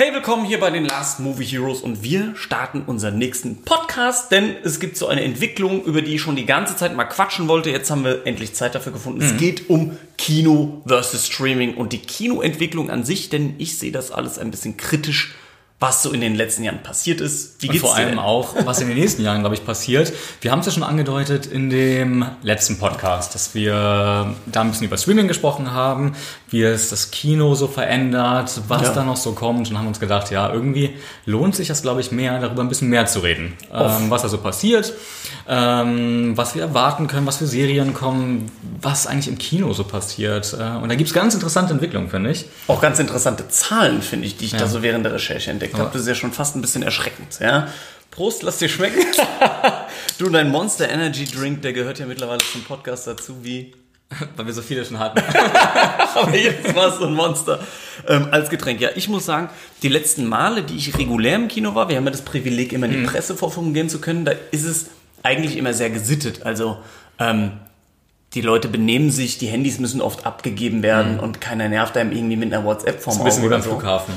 Hey, willkommen hier bei den Last Movie Heroes und wir starten unseren nächsten Podcast, denn es gibt so eine Entwicklung, über die ich schon die ganze Zeit mal quatschen wollte. Jetzt haben wir endlich Zeit dafür gefunden. Es geht um Kino versus Streaming und die Kinoentwicklung an sich, denn ich sehe das alles ein bisschen kritisch, was so in den letzten Jahren passiert ist. Wie geht's dir? Vor allem auch, was in den nächsten Jahren, glaube ich, passiert. Wir haben es ja schon angedeutet in dem letzten Podcast, dass wir da ein bisschen über Streaming gesprochen haben, wie es das Kino so verändert, was da noch so kommt, und haben uns gedacht, ja, irgendwie lohnt sich das, glaube ich, mehr, darüber ein bisschen mehr zu reden. Was da so passiert, was wir erwarten können, was für Serien kommen, was eigentlich im Kino so passiert. Und da gibt's ganz interessante Entwicklungen, finde ich. Auch ganz interessante Zahlen, finde ich, die ich da so während der Recherche entdeckt habe. Das ist ja schon fast ein bisschen erschreckend, ja. Prost, lass dir schmecken. Du, dein Monster Energy Drink, der gehört ja mittlerweile zum Podcast dazu wie... Weil wir so viele schon hatten. Aber jetzt war es so ein Monster als Getränk. Ja, ich muss sagen, die letzten Male, die ich regulär im Kino war, wir haben ja das Privileg, immer in die Pressevorführung gehen zu können, da ist es eigentlich immer sehr gesittet. Also die Leute benehmen sich, die Handys müssen oft abgegeben werden und keiner nervt einem irgendwie mit einer WhatsApp-Form. Das ist ein bisschen wie beim Flughafen.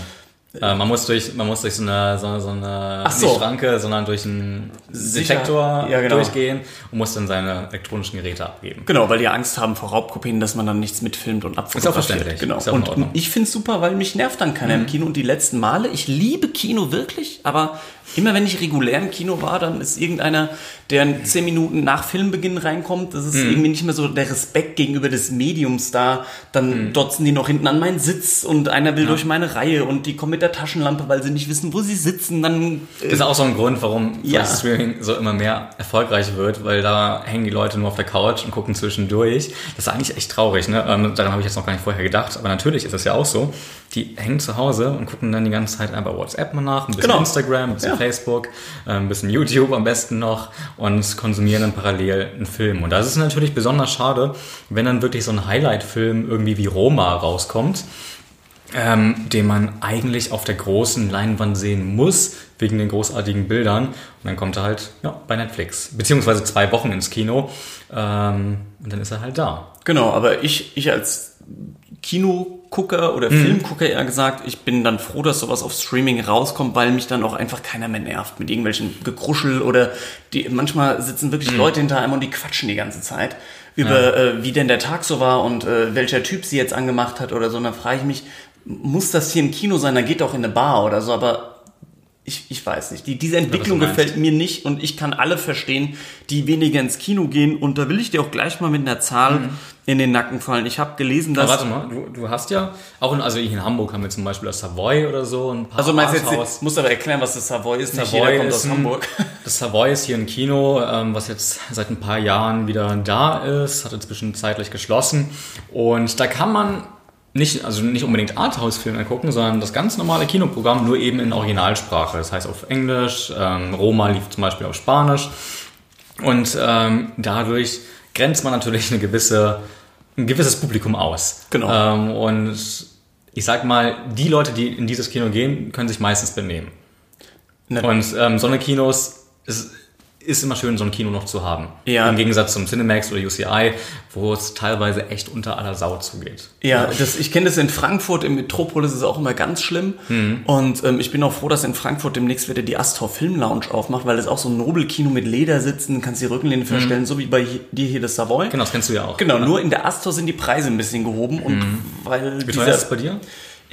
Man muss durch so eine nicht Schranke, sondern durch einen Detektor durchgehen und muss dann seine elektronischen Geräte abgeben. Genau, weil die Angst haben vor Raubkopien, dass man dann nichts mitfilmt und abfotografiert. Ist auch verständlich. Genau. Ist auch in Ordnung. Und ich find's super, weil mich nervt dann keiner im Kino. Und die letzten Male, ich liebe Kino wirklich, aber immer wenn ich regulär im Kino war, dann ist irgendeiner, der 10 Minuten nach Filmbeginn reinkommt, das ist irgendwie nicht mehr so der Respekt gegenüber des Mediums da. Dann dotzen die noch hinten an meinen Sitz und einer will durch meine Reihe und die kommen mit der Taschenlampe, weil sie nicht wissen, wo sie sitzen. Dann das ist auch so ein Grund, warum Streaming so immer mehr erfolgreich wird, weil da hängen die Leute nur auf der Couch und gucken zwischendurch. Das ist eigentlich echt traurig, ne? Daran habe ich jetzt noch gar nicht vorher gedacht, aber natürlich ist das ja auch so. Die hängen zu Hause und gucken dann die ganze Zeit einfach WhatsApp mal nach, ein bisschen Instagram, ein bisschen Facebook, ein bisschen YouTube am besten noch und konsumieren dann parallel einen Film. Und das ist natürlich besonders schade, wenn dann wirklich so ein Highlight-Film irgendwie wie Roma rauskommt, den man eigentlich auf der großen Leinwand sehen muss, wegen den großartigen Bildern. Und dann kommt er halt bei Netflix, beziehungsweise 2 Wochen ins Kino und dann ist er halt da. Genau, aber ich als Kinogucker oder Filmgucker eher gesagt, ich bin dann froh, dass sowas auf Streaming rauskommt, weil mich dann auch einfach keiner mehr nervt mit irgendwelchen Gekruschel oder manchmal sitzen wirklich Leute hinter einem und die quatschen die ganze Zeit über wie denn der Tag so war und welcher Typ sie jetzt angemacht hat oder so. Und dann frage ich mich, muss das hier im Kino sein? Dann geht doch in eine Bar oder so, aber ich weiß nicht. Diese Entwicklung gefällt mir nicht und ich kann alle verstehen, die weniger ins Kino gehen. Und da will ich dir auch gleich mal mit einer Zahl in den Nacken fallen. Ich habe gelesen, dass... Aber warte mal, du hast ja auch in Hamburg haben wir zum Beispiel das Savoy oder so. Ein paar also meinst du jetzt, musst aber erklären, was das Savoy ist. Nicht jeder kommt aus Hamburg. Das Savoy ist hier ein Kino, was jetzt seit ein paar Jahren wieder da ist, hat inzwischen zeitlich geschlossen. Und da kann man nicht unbedingt Arthouse-Filme angucken, sondern das ganz normale Kinoprogramm, nur eben in Originalsprache. Das heißt auf Englisch, Roma lief zum Beispiel auf Spanisch. Und dadurch grenzt man natürlich ein gewisses Publikum aus. Genau. Und ich sag mal, die Leute, die in dieses Kino gehen, können sich meistens benehmen. Und so eine Kinos ist immer schön, so ein Kino noch zu haben. Ja. Im Gegensatz zum Cinemaxx oder UCI, wo es teilweise echt unter aller Sau zugeht. Ja, ich kenne das in Frankfurt, im Metropolis ist es auch immer ganz schlimm. Und ich bin auch froh, dass in Frankfurt demnächst wieder die Astor Film Lounge aufmacht, weil das auch so ein Nobelkino mit Ledersitzen, kannst die Rückenlehne verstellen, so wie bei dir hier das Savoy. Genau, das kennst du ja auch. Genau, nur in der Astor sind die Preise ein bisschen gehoben. Und weil wie teuer ist das bei dir?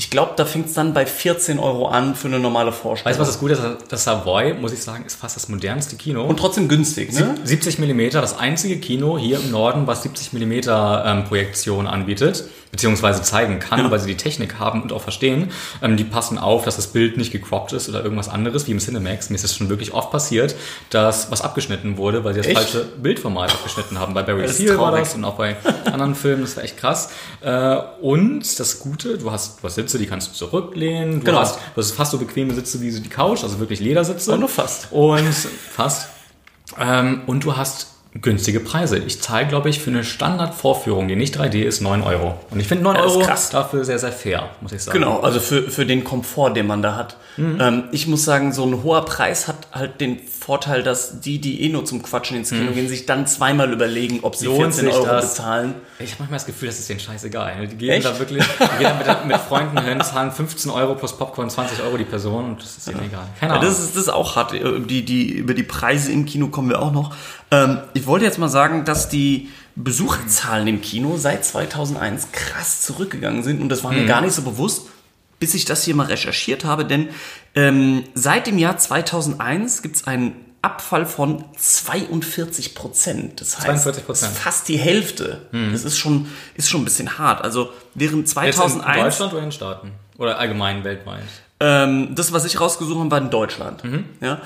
Ich glaube, da fängt es dann bei 14 Euro an für eine normale Vorstellung. Weißt du, was das Gute ist? Das Savoy, muss ich sagen, ist fast das modernste Kino. Und trotzdem günstig, ne? 70 mm, das einzige Kino hier im Norden, was 70 mm Projektion anbietet, beziehungsweise zeigen kann, weil sie die Technik haben und auch verstehen. Die passen auf, dass das Bild nicht gecroppt ist oder irgendwas anderes, wie im Cinemax. Mir ist das schon wirklich oft passiert, dass was abgeschnitten wurde, weil sie das falsche Bildformat abgeschnitten haben. Bei Barry Seale war das und auch bei anderen Filmen. Das war echt krass. Und das Gute, du hast was die kannst du zurücklehnen. Du hast fast so bequeme Sitze wie so die Couch, also wirklich Ledersitze. Und du hast günstige Preise. Ich zahle, glaube ich, für eine Standardvorführung, die nicht 3D ist, 9 Euro. Und ich finde 9 Euro dafür sehr, sehr fair, muss ich sagen. Genau, also für den Komfort, den man da hat. Mhm. Ich muss sagen, so ein hoher Preis hat halt den Vorteil, dass die eh nur zum Quatschen ins Kino gehen, sich dann zweimal überlegen, ob sie 14 Euro bezahlen. Ich habe manchmal das Gefühl, das ist denen scheißegal. Die gehen da wirklich mit Freunden hin, zahlen 15 Euro plus Popcorn, 20 Euro die Person und das ist denen egal. Keine Ahnung. Das ist auch hart. Über die Preise im Kino kommen wir auch noch. Ich wollte jetzt mal sagen, dass die Besucherzahlen im Kino seit 2001 krass zurückgegangen sind und das war mir gar nicht so bewusst, bis ich das hier mal recherchiert habe, denn seit dem Jahr 2001 gibt es einen Abfall von 42%. Das heißt, 42%. Das ist fast die Hälfte. Das ist schon ein bisschen hart. Also während 2001... In Deutschland oder in den Staaten? Oder allgemein weltweit? Das, was ich rausgesucht habe, war in Deutschland. Mhm. Ja,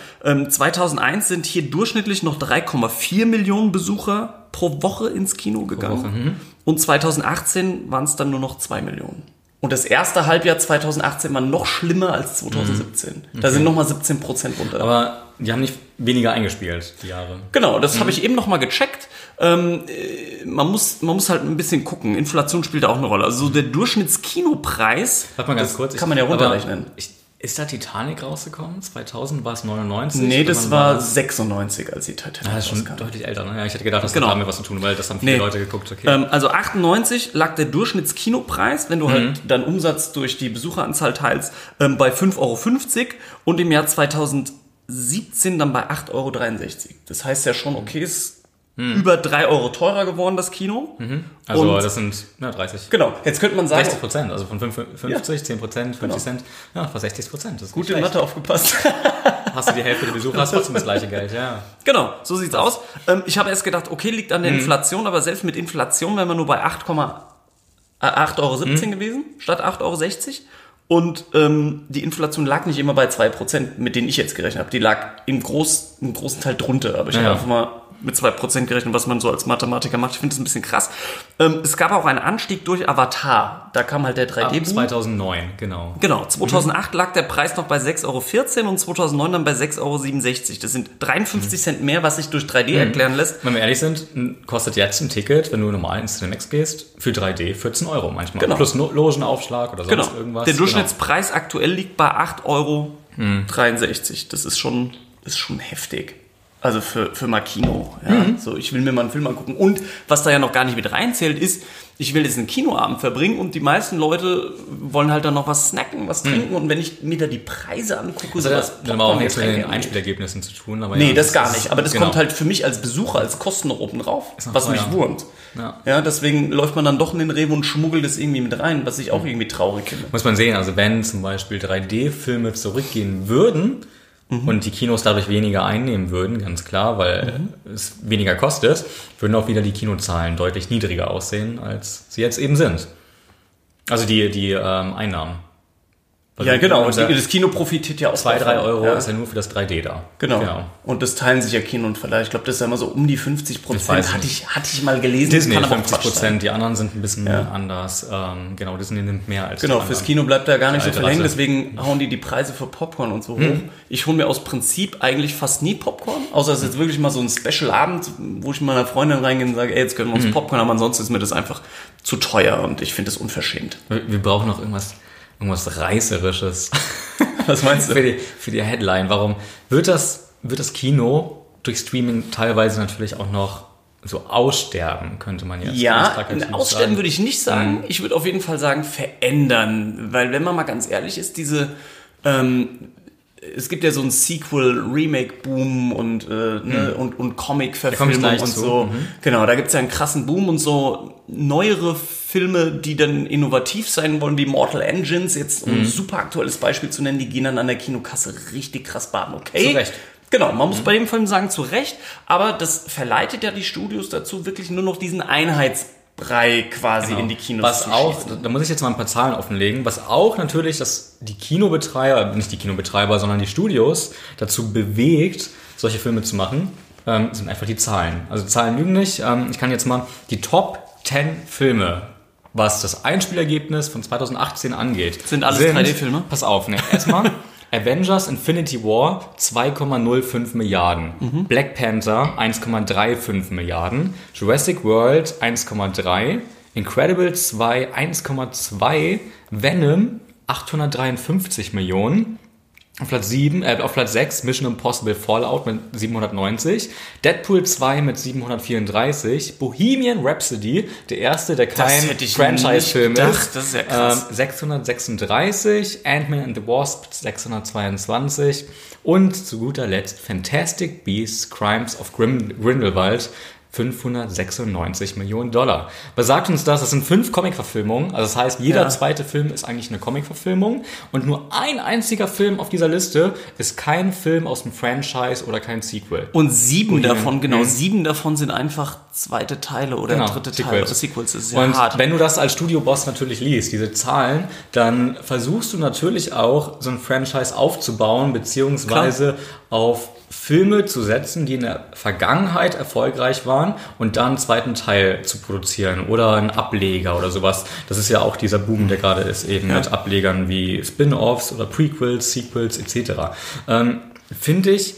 2001 sind hier durchschnittlich noch 3,4 Millionen Besucher pro Woche ins Kino gegangen. Und 2018 waren es dann nur noch 2 Millionen. Und das erste Halbjahr 2018 war noch schlimmer als 2017. Da sind nochmal 17% runter. Aber die haben nicht weniger eingespielt, die Jahre. Genau, das habe ich eben nochmal gecheckt. Man muss halt ein bisschen gucken. Inflation spielt da auch eine Rolle. Also der Durchschnittskinopreis, kann man ja runterrechnen. Ist da Titanic rausgekommen? 2000 war es 99? Nee, das war 96, als die Titanic rauskam. Das ist schon deutlich älter. Ne? Ja, ich hätte gedacht, das hat damit was zu tun, weil das haben viele Leute geguckt. Okay. Also 98 lag der Durchschnittskinopreis, wenn du halt deinen Umsatz durch die Besucheranzahl teilst, bei 5,50 Euro und im Jahr 2017 dann bei 8,63 Euro. Das heißt ja schon, okay, es über 3 Euro teurer geworden, das Kino. Also und das sind 30. Genau, jetzt könnte man sagen... 60%, also von 50, 10%, 50 Cent, fast 60%. Das ist gut in Mathe aufgepasst. Hast du die Hälfte der Besucher, hast trotzdem das gleiche Geld, ja. Genau, so sieht's aus. Ich habe erst gedacht, okay, liegt an der Inflation, aber selbst mit Inflation wären wir nur bei 8,17 Euro gewesen, statt 8,60 Euro. Und die Inflation lag nicht immer bei 2%, mit denen ich jetzt gerechnet habe. Die lag im großen Teil drunter, aber ich habe einfach mal mit 2% gerechnet, was man so als Mathematiker macht. Ich finde das ein bisschen krass. Es gab auch einen Anstieg durch Avatar. Da kam halt der 3D-Boom. 2009, genau. Genau, 2008 lag der Preis noch bei 6,14 Euro und 2009 dann bei 6,67 Euro. Das sind 53 Cent mehr, was sich durch 3D erklären lässt. Wenn wir ehrlich sind, kostet jetzt ein Ticket, wenn du normal ins Cinemaxx gehst, für 3D 14 Euro manchmal. Genau. Plus Logenaufschlag oder sonst irgendwas. Der Durchschnittspreis aktuell liegt bei 8,63 Euro. Das ist schon heftig. Also für mal Kino. Ja. So, ich will mir mal einen Film angucken. Und was da ja noch gar nicht mit reinzählt, ist, ich will jetzt einen Kinoabend verbringen und die meisten Leute wollen halt dann noch was snacken, was trinken. Und wenn ich mir da die Preise angucke... Also das hat aber auch nichts mit den Einspielergebnissen zu tun. Aber das gar nicht. Aber das kommt halt für mich als Besucher, als Kosten noch oben drauf, was mich wurmt. Ja, deswegen läuft man dann doch in den Rewe und schmuggelt es irgendwie mit rein, was ich auch irgendwie traurig finde. Muss man sehen, also wenn zum Beispiel 3D-Filme zurückgehen würden... Und die Kinos dadurch weniger einnehmen würden, ganz klar, weil es weniger kostet, würden auch wieder die Kinozahlen deutlich niedriger aussehen, als sie jetzt eben sind. Also die Einnahmen. Weil ja, genau. Das Kino profitiert ja auch. 2-3 Euro ist ja nur für das 3D da. Genau. Und das teilen sich ja Kino und Verleih. Ich glaube, das ist ja immer so um die 50%. Hatte ich mal gelesen. Disney 50%, die anderen sind ein bisschen anders. Genau, Disney nimmt mehr als die anderen. Fürs Kino bleibt da gar nicht so viel hängen. Deswegen hauen die Preise für Popcorn und so hoch. Ich hole mir aus Prinzip eigentlich fast nie Popcorn. Außer es ist jetzt wirklich mal so ein Special-Abend, wo ich mit meiner Freundin reingehe und sage, ey, jetzt können wir uns Popcorn. Aber ansonsten ist mir das einfach zu teuer und ich finde das unverschämt. Wir brauchen noch irgendwas Reißerisches. Was meinst du? Für die Headline. Warum wird das Kino durch Streaming teilweise natürlich auch noch so aussterben, könnte man jetzt sagen. Aussterben würde ich nicht sagen. Ich würde auf jeden Fall sagen, verändern. Weil, wenn man mal ganz ehrlich ist, es gibt ja so einen Sequel-Remake-Boom und Comic-Verfilmung und so. Genau, da gibt's ja einen krassen Boom und so neuere Filme, die dann innovativ sein wollen, wie Mortal Engines, jetzt um ein super aktuelles Beispiel zu nennen, die gehen dann an der Kinokasse richtig krass baden, okay? Zu Recht. Genau, man muss bei dem Film sagen, zu Recht, aber das verleitet ja die Studios dazu, wirklich nur noch diesen Einheitsbrei quasi in die Kinos zu schießen. Da muss ich jetzt mal ein paar Zahlen offenlegen, was auch natürlich, dass sondern die Studios dazu bewegt, solche Filme zu machen, sind einfach die Zahlen. Also Zahlen lügen nicht. Ich kann jetzt mal die Top 10 Filme, was das Einspielergebnis von 2018 angeht. Sind alles 3D-Filme? Pass auf, erstmal Avengers Infinity War 2,05 Milliarden. Mhm. Black Panther 1,35 Milliarden. Jurassic World 1,3. Incredibles 2 1,2. Venom 853 Millionen. Auf Platz 6 Mission Impossible Fallout mit 790, Deadpool 2 mit 734, Bohemian Rhapsody, der erste, der kein Franchise-Film ist, das ist ja krass. 636, Ant-Man and the Wasp 622 und zu guter Letzt Fantastic Beasts Crimes of Grindelwald 596 Millionen Dollar. Was sagt uns das? Das sind 5 Comic-Verfilmungen. Also das heißt, jeder zweite Film ist eigentlich eine Comic-Verfilmung. Und nur ein einziger Film auf dieser Liste ist kein Film aus dem Franchise oder kein Sequel. Und 7 davon sind einfach zweite Teile oder dritte Teile oder Sequels. Das ist ja hart. Und wenn du das als Studio-Boss natürlich liest, diese Zahlen, dann versuchst du natürlich auch, so ein Franchise aufzubauen, beziehungsweise auf Filme zu setzen, die in der Vergangenheit erfolgreich waren und dann einen zweiten Teil zu produzieren oder einen Ableger oder sowas. Das ist ja auch dieser Boom, der gerade ist, eben mit Ablegern wie Spin-Offs oder Prequels, Sequels etc. Finde ich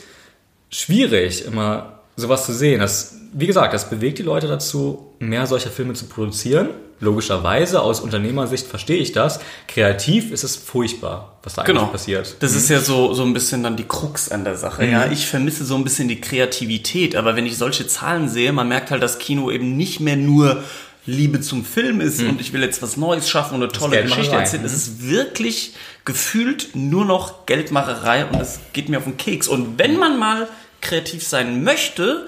schwierig, immer sowas zu sehen. Das, wie gesagt, das bewegt die Leute dazu, mehr solcher Filme zu produzieren. Logischerweise, aus Unternehmersicht verstehe ich das. Kreativ ist es furchtbar, was da eigentlich passiert. Das ist ja so ein bisschen dann die Krux an der Sache. Mhm. Ja, ich vermisse so ein bisschen die Kreativität, aber wenn ich solche Zahlen sehe, man merkt halt, dass Kino eben nicht mehr nur Liebe zum Film ist und ich will jetzt was Neues schaffen und eine tolle Geschichte erzählen. Es ist wirklich gefühlt nur noch Geldmacherei und es geht mir auf den Keks. Und wenn man mal kreativ sein möchte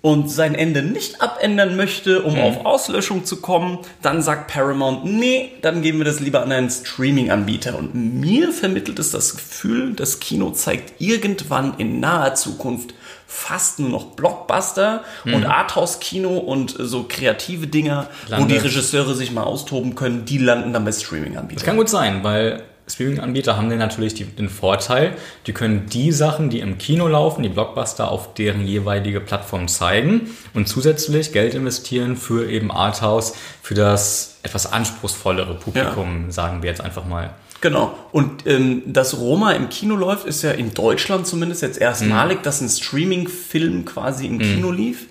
und sein Ende nicht abändern möchte, um auf Auslöschung zu kommen, dann sagt Paramount, nee, dann geben wir das lieber an einen Streaming-Anbieter. Und mir vermittelt es das Gefühl, das Kino zeigt irgendwann in naher Zukunft fast nur noch Blockbuster und Arthouse-Kino und so kreative Dinger, wo die Regisseure sich mal austoben können, die landen dann bei Streaming-Anbietern. Das kann gut sein, weil Streaming-Anbieter haben dann natürlich den Vorteil, die können die Sachen, die im Kino laufen, die Blockbuster, auf deren jeweilige Plattform zeigen und zusätzlich Geld investieren für eben Arthouse, für das etwas anspruchsvollere Publikum, sagen wir jetzt einfach mal. Genau. Und dass Roma im Kino läuft, ist ja in Deutschland zumindest jetzt erstmalig, dass ein Streaming-Film quasi im Kino lief.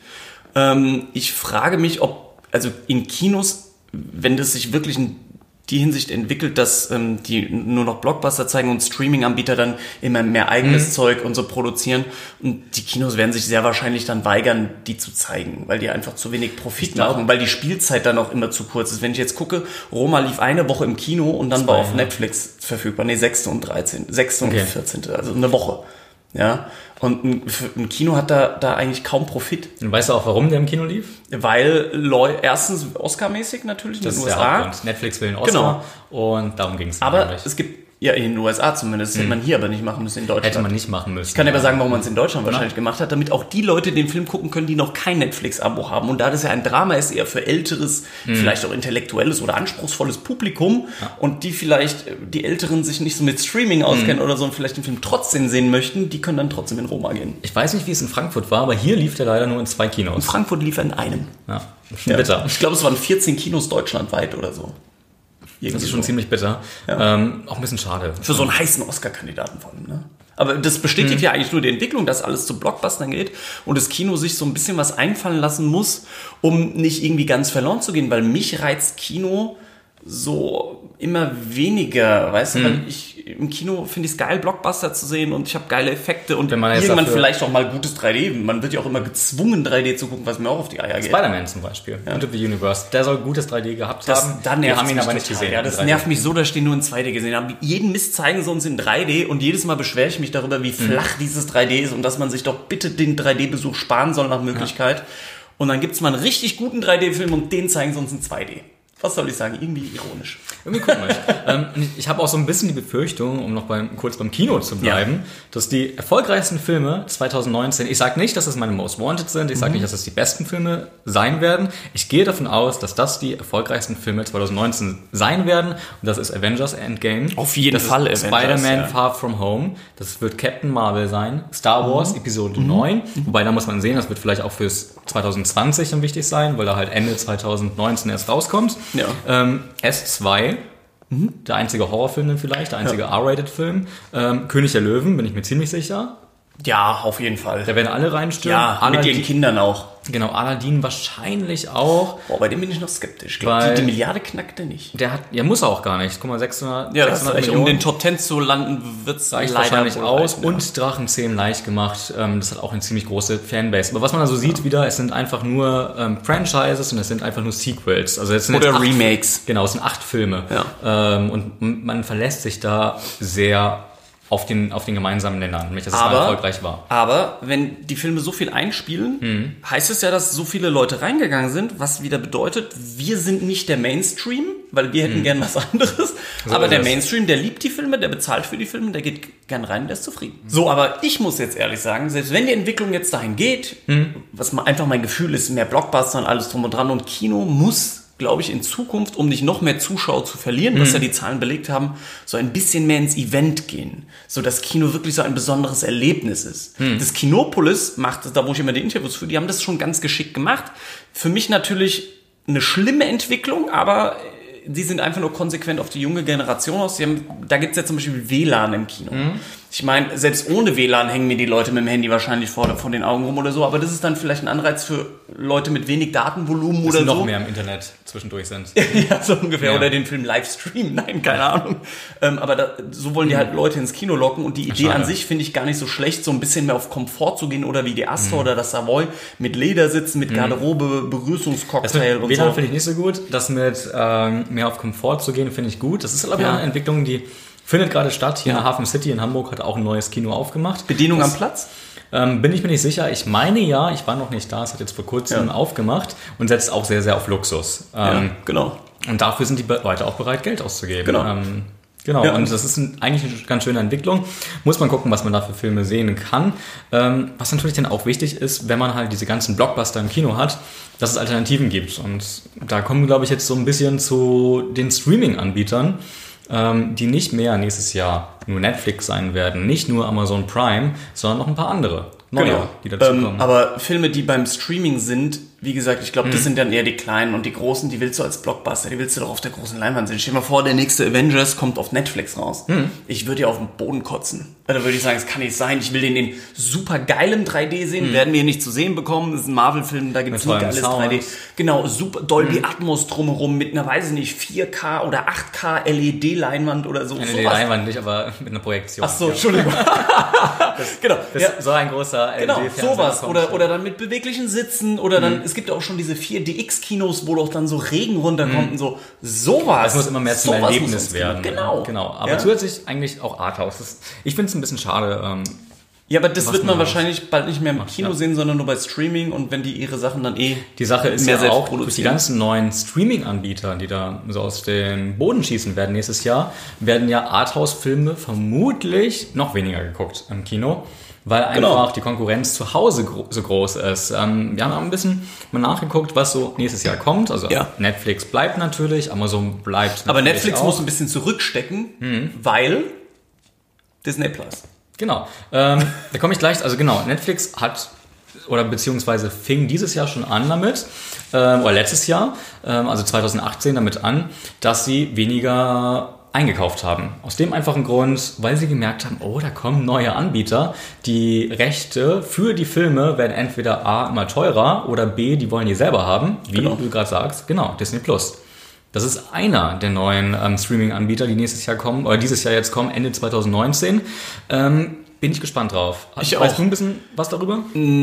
Ich frage mich, ob in Kinos, wenn das sich wirklich die Hinsicht entwickelt, dass die nur noch Blockbuster zeigen und Streaming-Anbieter dann immer mehr eigenes Zeug und so produzieren. Und die Kinos werden sich sehr wahrscheinlich dann weigern, die zu zeigen, weil die einfach zu wenig Profit machen, weil die Spielzeit dann auch immer zu kurz ist. Wenn ich jetzt gucke, Roma lief eine Woche im Kino und dann war auf Netflix verfügbar. 6. und 14. Also eine Woche. Ja, und ein Kino hat da eigentlich kaum Profit. Und weißt du auch, warum der im Kino lief? Weil erstens Oscar-mäßig natürlich in den USA. Ja, Netflix will den Oscar und darum ging es. Aber es gibt in den USA zumindest, hätte man hier aber nicht machen müssen, in Deutschland. Hätte man nicht machen müssen. Ich kann aber sagen, warum man es in Deutschland wahrscheinlich gemacht hat, damit auch die Leute den Film gucken können, die noch kein Netflix-Abo haben. Und da das ja ein Drama ist, eher für älteres, vielleicht auch intellektuelles oder anspruchsvolles Publikum und die vielleicht, die Älteren sich nicht so mit Streaming auskennen oder so und vielleicht den Film trotzdem sehen möchten, die können dann trotzdem in Roma gehen. Ich weiß nicht, wie es in Frankfurt war, aber hier lief der leider nur in 2 Kinos. In Frankfurt lief er in einem. Ja, schon bitter. Ich glaube, es waren 14 Kinos deutschlandweit oder so. Das ist schon ziemlich bitter. Ja. Auch ein bisschen schade. Für so einen heißen Oscar-Kandidaten vor allem, ne? Aber das bestätigt ja eigentlich nur die Entwicklung, dass alles zu Blockbustern geht und das Kino sich so ein bisschen was einfallen lassen muss, um nicht irgendwie ganz verloren zu gehen, weil mich reizt Kino so immer weniger, weißt du, weil im Kino finde ich es geil, Blockbuster zu sehen und ich habe geile Effekte und irgendwann vielleicht auch mal gutes 3D. Man wird ja auch immer gezwungen, 3D zu gucken, was mir auch auf die Eier geht. Spider-Man zum Beispiel, Into the Universe, der soll gutes 3D gehabt haben. Wir haben ihn aber nicht gesehen. Ja, das nervt mich so, dass ich den nur in 2D gesehen habe. Jeden Mist zeigen sie uns in 3D und jedes Mal beschwere ich mich darüber, wie flach dieses 3D ist und dass man sich doch bitte den 3D-Besuch sparen soll nach Möglichkeit. Ja. Und dann gibt es mal einen richtig guten 3D-Film und den zeigen sie uns in 2D. Was soll ich sagen? Irgendwie ironisch. Irgendwie komisch. Ich habe auch so ein bisschen die Befürchtung, um noch kurz beim Kino zu bleiben, dass die erfolgreichsten Filme 2019, ich sage nicht, dass es meine Most Wanted sind, ich sage nicht, dass es die besten Filme sein werden. Ich gehe davon aus, dass das die erfolgreichsten Filme 2019 sein werden. Und das ist Avengers Endgame. Auf jeden Fall Avengers. Spider-Man Far From Home. Das wird Captain Marvel sein. Star Wars Episode 9. Wobei, da muss man sehen, das wird vielleicht auch fürs 2020 dann wichtig sein, weil er halt Ende 2019 erst rauskommt. Ja. S2, Der einzige Horrorfilm dann vielleicht, der einzige R-Rated-Film. König der Löwen, bin ich mir ziemlich sicher. Ja, auf jeden Fall. Da werden alle reinstürmen. Ja, Aladdin, mit ihren Kindern auch. Genau, Aladdin wahrscheinlich auch. Boah, bei dem bin ich noch skeptisch. Ich glaube, die Milliarde knackt er nicht. Der hat, ja, muss er auch gar nicht. Guck mal, 600, ja, 600 Millionen. Um den Top 10 zu landen, wird es leider wahrscheinlich aus. Reichen, ja. Und Drachenzähmen leicht gemacht. Das hat auch eine ziemlich große Fanbase. Aber was man da so sieht wieder, es sind einfach nur Franchises und es sind einfach nur Sequels. Also es sind oder jetzt Remakes. Genau, es sind 8 Filme. Ja. Und man verlässt sich da sehr auf den gemeinsamen Nenner, nämlich dass es mal erfolgreich war. Aber wenn die Filme so viel einspielen, heißt es ja, dass so viele Leute reingegangen sind, was wieder bedeutet, wir sind nicht der Mainstream, weil wir hätten gern was anderes. So, aber der Mainstream, der liebt die Filme, der bezahlt für die Filme, der geht gern rein, der ist zufrieden. So, aber ich muss jetzt ehrlich sagen, selbst wenn die Entwicklung jetzt dahin geht, was einfach mein Gefühl ist, mehr Blockbuster und alles drum und dran und Kino muss, glaube ich, in Zukunft, um nicht noch mehr Zuschauer zu verlieren, was ja die Zahlen belegt haben, so ein bisschen mehr ins Event gehen. So, dass Kino wirklich so ein besonderes Erlebnis ist. Das Kinopolis macht, da wo ich immer die Interviews führe, die haben das schon ganz geschickt gemacht. Für mich natürlich eine schlimme Entwicklung, aber die sind einfach nur konsequent auf die junge Generation aus. Da gibt es ja zum Beispiel WLAN im Kino. Ich meine, selbst ohne WLAN hängen mir die Leute mit dem Handy wahrscheinlich vor den Augen rum oder so, aber das ist dann vielleicht ein Anreiz für Leute mit wenig Datenvolumen oder so. Noch mehr im Internet zwischendurch sind. Ja, so ungefähr. Ja. Oder den Film Livestream. Nein, keine Ahnung. Aber so wollen die halt Leute ins Kino locken und die Idee an sich finde ich gar nicht so schlecht, so ein bisschen mehr auf Komfort zu gehen oder wie die Astor oder das Savoy mit Ledersitzen, mit Garderobe, Berührungscocktail und WLAN so. Finde ich nicht so gut. Das mit mehr auf Komfort zu gehen, finde ich gut. Das ist aber eine Entwicklung, die findet gerade statt. Hier in der Hafen City in Hamburg hat auch ein neues Kino aufgemacht. Bedienung am Platz? Bin ich mir nicht sicher. Ich meine ja, ich war noch nicht da. Es hat jetzt vor kurzem aufgemacht und setzt auch sehr, sehr auf Luxus. Genau. Und dafür sind die Leute auch bereit, Geld auszugeben. Genau. Ja, und das ist eigentlich eine ganz schöne Entwicklung. Muss man gucken, was man da für Filme sehen kann. Was natürlich dann auch wichtig ist, wenn man halt diese ganzen Blockbuster im Kino hat, dass es Alternativen gibt. Und da kommen, glaube ich, jetzt so ein bisschen zu den Streaming-Anbietern, die nicht mehr nächstes Jahr nur Netflix sein werden, nicht nur Amazon Prime, sondern noch ein paar andere neue, die dazukommen. Aber Filme, die beim Streaming sind, wie gesagt, ich glaube, das sind dann eher die kleinen und die großen, die willst du als Blockbuster, die willst du doch auf der großen Leinwand sehen. Stell dir mal vor, der nächste Avengers kommt auf Netflix raus. Ich würde ja auf den Boden kotzen. Da würde ich sagen, es kann nicht sein, ich will den in super geilem 3D sehen, werden wir hier nicht zu sehen bekommen. Das ist ein Marvel-Film, da gibt es nicht alles 3D. Genau, super Dolby Atmos drumherum mit einer, weiß ich nicht, 4K oder 8K LED-Leinwand oder so. LED-Leinwand nicht, aber mit einer Projektion. Ach so, Entschuldigung. So ein großer LED-Fernseher. Genau, sowas. Oder dann mit beweglichen Sitzen oder dann, es gibt auch schon diese 4DX-Kinos, wo doch dann so Regen runterkommt und sowas. Es muss immer mehr zum Erlebnis werden. Genau. Aber zusätzlich eigentlich auch Arthouse. Ich finde es ein bisschen schade. Ja, aber das wird man wahrscheinlich bald nicht mehr im Kino sehen, sondern nur bei Streaming und wenn die ihre Sachen dann die Sache ist ja auch, durch die ganzen neuen Streaming-Anbieter, die da so aus dem Boden schießen werden nächstes Jahr, werden ja Arthouse-Filme vermutlich noch weniger geguckt im Kino. Weil einfach die Konkurrenz zu Hause so groß ist. Wir haben auch ein bisschen mal nachgeguckt, was so nächstes Jahr kommt. Also Netflix bleibt natürlich, Amazon bleibt natürlich. Aber Netflix auch muss ein bisschen zurückstecken, weil Disney Plus. Genau. Da komme ich gleich. Also genau, Netflix hat oder beziehungsweise fing dieses Jahr schon an damit, oder letztes Jahr, also 2018 damit an, dass sie weniger eingekauft haben. Aus dem einfachen Grund, weil sie gemerkt haben, da kommen neue Anbieter. Die Rechte für die Filme werden entweder A, immer teurer oder B, die wollen die selber haben, wie du gerade sagst. Genau, Disney Plus. Das ist einer der neuen Streaming-Anbieter, die nächstes Jahr kommen, oder dieses Jahr jetzt kommen, Ende 2019. Bin ich gespannt drauf. Weißt du ein bisschen was darüber?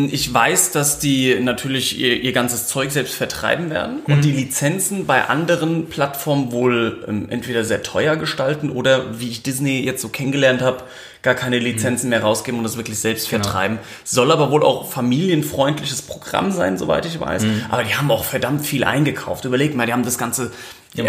Ich weiß, dass die natürlich ihr ganzes Zeug selbst vertreiben werden und die Lizenzen bei anderen Plattformen wohl entweder sehr teuer gestalten oder, wie ich Disney jetzt so kennengelernt habe, gar keine Lizenzen mehr rausgeben und das wirklich selbst vertreiben. Soll aber wohl auch familienfreundliches Programm sein, soweit ich weiß. Aber die haben auch verdammt viel eingekauft. Überleg mal, die haben das Ganze